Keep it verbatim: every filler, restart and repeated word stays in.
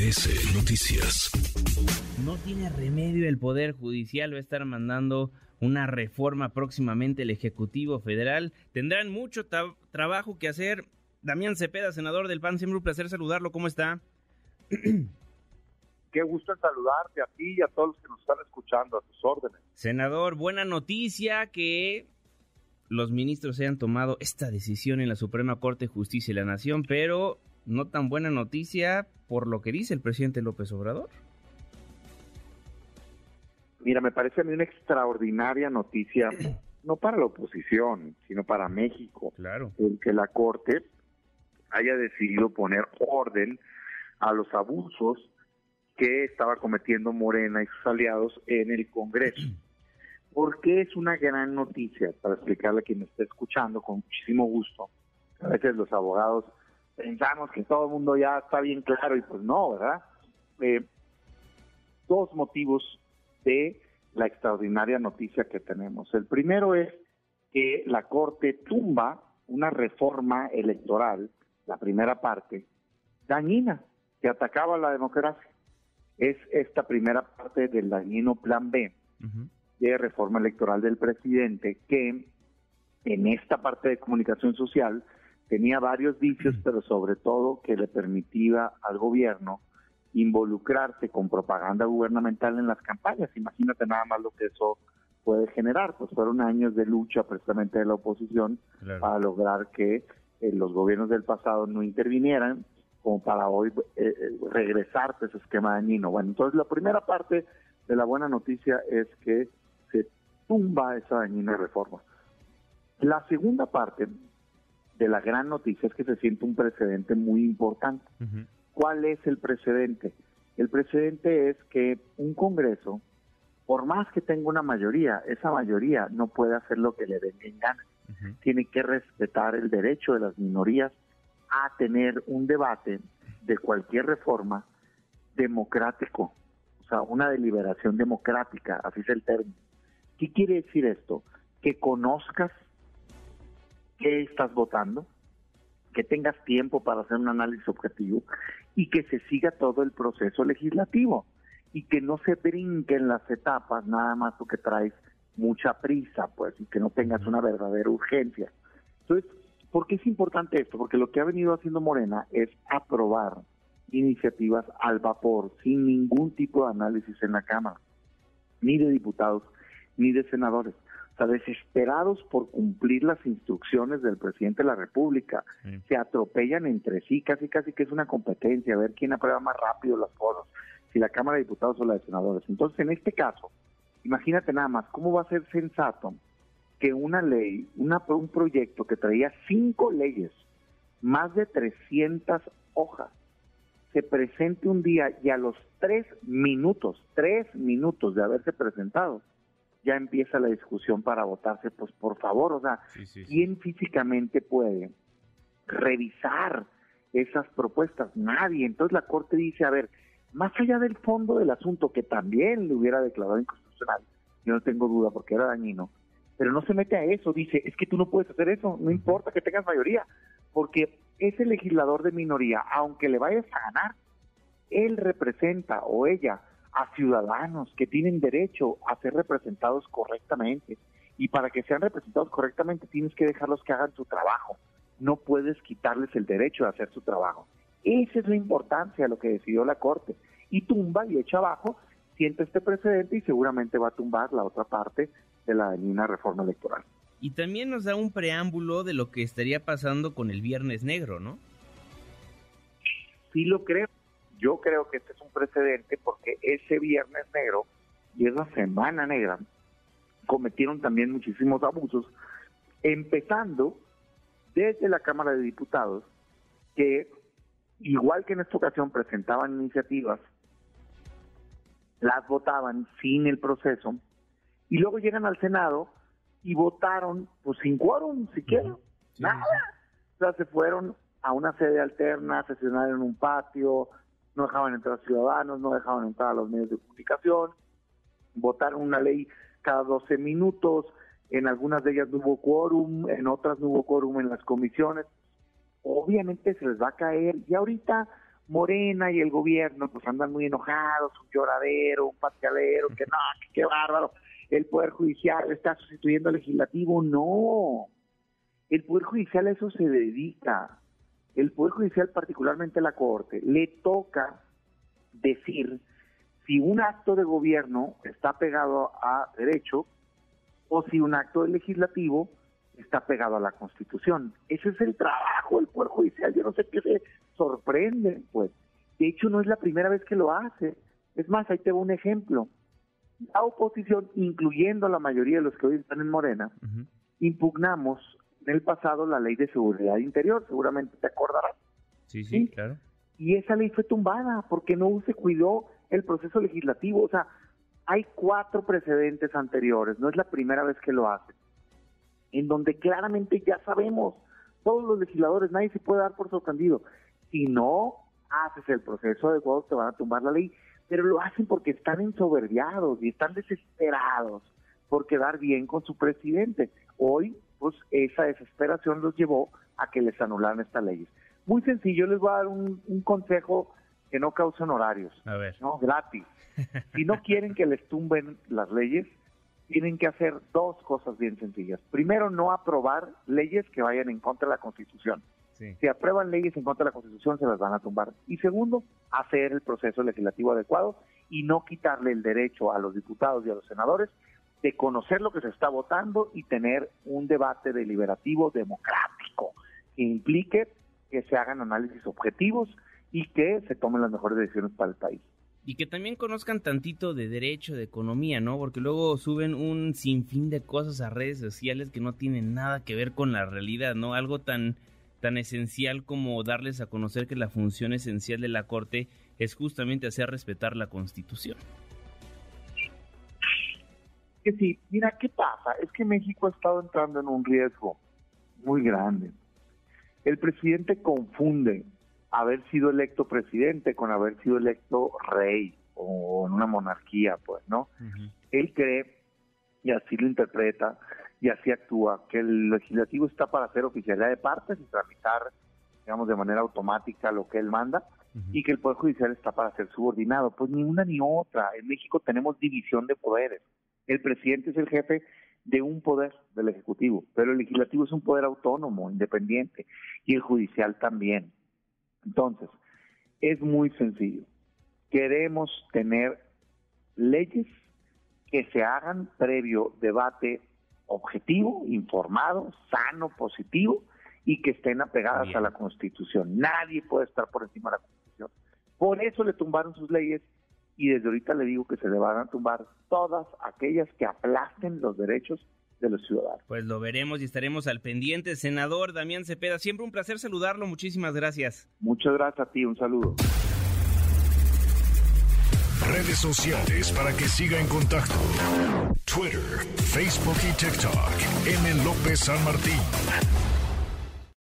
M B S Noticias. No tiene remedio el Poder Judicial, va a estar mandando una reforma próximamente el Ejecutivo Federal. Tendrán mucho tra- trabajo que hacer. Damián Zepeda, senador del P A N, siempre un placer saludarlo. ¿Cómo está? Qué gusto saludarte a ti y a todos los que nos están escuchando, a tus órdenes. Senador, buena noticia que los ministros hayan tomado esta decisión en la Suprema Corte de Justicia de la Nación, pero no tan buena noticia por lo que dice el presidente López Obrador. Mira, me parece a mí una extraordinaria noticia, no para la oposición, sino para México. Claro. El que la Corte haya decidido poner orden a los abusos que estaba cometiendo Morena y sus aliados en el Congreso. ¿Por qué es una gran noticia? Para explicarle a quien me está escuchando con muchísimo gusto. A veces los abogados pensamos que todo el mundo ya está bien claro y pues no, ¿verdad? Eh, dos motivos de la extraordinaria noticia que tenemos. El primero es que la Corte tumba una reforma electoral, la primera parte, dañina, que atacaba la democracia. Es esta primera parte del dañino Plan B, uh-huh, de reforma electoral del presidente, que en esta parte de comunicación social tenía varios vicios, uh-huh, pero sobre todo que le permitía al gobierno involucrarse con propaganda gubernamental en las campañas. Imagínate nada más lo que eso puede generar. Pues fueron años de lucha precisamente de la oposición, claro, para lograr que eh, los gobiernos del pasado no intervinieran, como para hoy eh, regresarte a ese esquema dañino. Bueno, entonces la primera parte de la buena noticia es que se tumba esa dañina reforma. La segunda parte de la gran noticia es que se siente un precedente muy importante. Uh-huh. ¿Cuál es el precedente? El precedente es que un Congreso, por más que tenga una mayoría, esa mayoría no puede hacer lo que le venga en gana. Uh-huh. Tiene que respetar el derecho de las minorías a tener un debate de cualquier reforma democrático, o sea, una deliberación democrática, así es el término. ¿Qué quiere decir esto? Que conozcas qué estás votando, que tengas tiempo para hacer un análisis objetivo y que se siga todo el proceso legislativo y que no se brinquen las etapas nada más porque traes mucha prisa, pues, y que no tengas una verdadera urgencia. Entonces, ¿por qué es importante esto? Porque lo que ha venido haciendo Morena es aprobar iniciativas al vapor, sin ningún tipo de análisis en la Cámara, ni de diputados, ni de senadores. O sea, desesperados por cumplir las instrucciones del presidente de la República. Sí. Se atropellan entre sí, casi casi que es una competencia, a ver quién aprueba más rápido las cosas, si la Cámara de Diputados o la de Senadores. Entonces, en este caso, imagínate nada más, ¿cómo va a ser sensato que una ley, una, un proyecto que traía cinco leyes, más de trescientas hojas, se presente un día y a los tres minutos, tres minutos de haberse presentado, ya empieza la discusión para votarse? Pues por favor, o sea, sí, sí, sí. ¿Quién físicamente puede revisar esas propuestas? Nadie. Entonces la Corte dice, a ver, más allá del fondo del asunto, que también le hubiera declarado inconstitucional, yo no tengo duda porque era dañino, pero no se mete a eso, dice, es que tú no puedes hacer eso, no importa que tengas mayoría, porque ese legislador de minoría, aunque le vayas a ganar, él representa, o ella, a ciudadanos que tienen derecho a ser representados correctamente, y para que sean representados correctamente tienes que dejarlos que hagan su trabajo, no puedes quitarles el derecho de hacer su trabajo. Esa es la importancia de lo que decidió la Corte, y tumba y echa abajo, siente este precedente y seguramente va a tumbar la otra parte de la dañina reforma electoral. Y también nos da un preámbulo de lo que estaría pasando con el Viernes Negro, ¿no? Sí lo creo. Yo creo que este es un precedente porque ese Viernes Negro y esa Semana Negra cometieron también muchísimos abusos, empezando desde la Cámara de Diputados, que igual que en esta ocasión presentaban iniciativas, las votaban sin el proceso, y luego llegan al Senado y votaron, pues sin quórum, siquiera, sí, nada. O sea, se fueron a una sede alterna, sesionaron en un patio, no dejaban entrar ciudadanos, no dejaban entrar a los medios de comunicación, votaron una ley cada doce minutos, en algunas de ellas no hubo quórum, en otras no hubo quórum en las comisiones. Obviamente se les va a caer, y ahorita Morena y el gobierno pues andan muy enojados, un lloradero, un pateadero, que no, que, que bárbaro, el Poder Judicial está sustituyendo al Legislativo. No, el Poder Judicial a eso se dedica. El Poder Judicial, particularmente la Corte, le toca decir si un acto de gobierno está pegado a derecho o si un acto legislativo está pegado a la Constitución. Ese es el trabajo del Poder Judicial. Yo no sé qué se sorprenden, pues. De hecho, no es la primera vez que lo hace. Es más, ahí te va un ejemplo. La oposición, incluyendo la mayoría de los que hoy están en Morena, uh-huh. impugnamos en el pasado la Ley de Seguridad Interior, seguramente te acordarás. Sí, sí, sí, claro. Y esa ley fue tumbada porque no se cuidó el proceso legislativo. O sea, hay cuatro precedentes anteriores, no es la primera vez que lo hacen, en donde claramente ya sabemos, todos los legisladores, nadie se puede dar por sorprendido. Si no haces el proceso adecuado, te van a tumbar la ley, pero lo hacen porque están ensoberbiados y están desesperados por quedar bien con su presidente. Hoy, pues, esa desesperación los llevó a que les anularan estas leyes. Muy sencillo, les voy a dar un, un consejo que no cause honorarios, a ver. No, gratis. Si no quieren que les tumben las leyes, tienen que hacer dos cosas bien sencillas. Primero, no aprobar leyes que vayan en contra de la Constitución. Sí. Si aprueban leyes en contra de la Constitución, se las van a tumbar. Y segundo, hacer el proceso legislativo adecuado y no quitarle el derecho a los diputados y a los senadores de conocer lo que se está votando y tener un debate deliberativo democrático que implique que se hagan análisis objetivos y que se tomen las mejores decisiones para el país. Y que también conozcan tantito de derecho, de economía, ¿no? Porque luego suben un sinfín de cosas a redes sociales que no tienen nada que ver con la realidad, ¿no? Algo tan, tan esencial como darles a conocer que la función esencial de la Corte es justamente hacer respetar la Constitución. Que sí, mira, ¿qué pasa? Es que México ha estado entrando en un riesgo muy grande. El presidente confunde haber sido electo presidente con haber sido electo rey o en una monarquía, pues, ¿no? Uh-huh. Él cree, y así lo interpreta, y así actúa, que el legislativo está para hacer oficialidad de partes y tramitar, digamos, de manera automática lo que él manda, uh-huh. y que el Poder Judicial está para ser subordinado. Pues ni una ni otra. En México tenemos división de poderes. El presidente es el jefe de un poder del Ejecutivo, pero el legislativo es un poder autónomo, independiente, y el judicial también. Entonces, es muy sencillo. Queremos tener leyes que se hagan previo debate objetivo, informado, sano, positivo, y que estén apegadas Bien. a la Constitución. Nadie puede estar por encima de la Constitución. Por eso le tumbaron sus leyes, y desde ahorita le digo que se le van a tumbar todas aquellas que aplasten los derechos de los ciudadanos. Pues lo veremos y estaremos al pendiente. Senador Damián Zepeda, siempre un placer saludarlo, muchísimas gracias. Muchas gracias a ti, un saludo. Redes sociales para que siga en contacto: Twitter, Facebook y TikTok. M. López San Martín.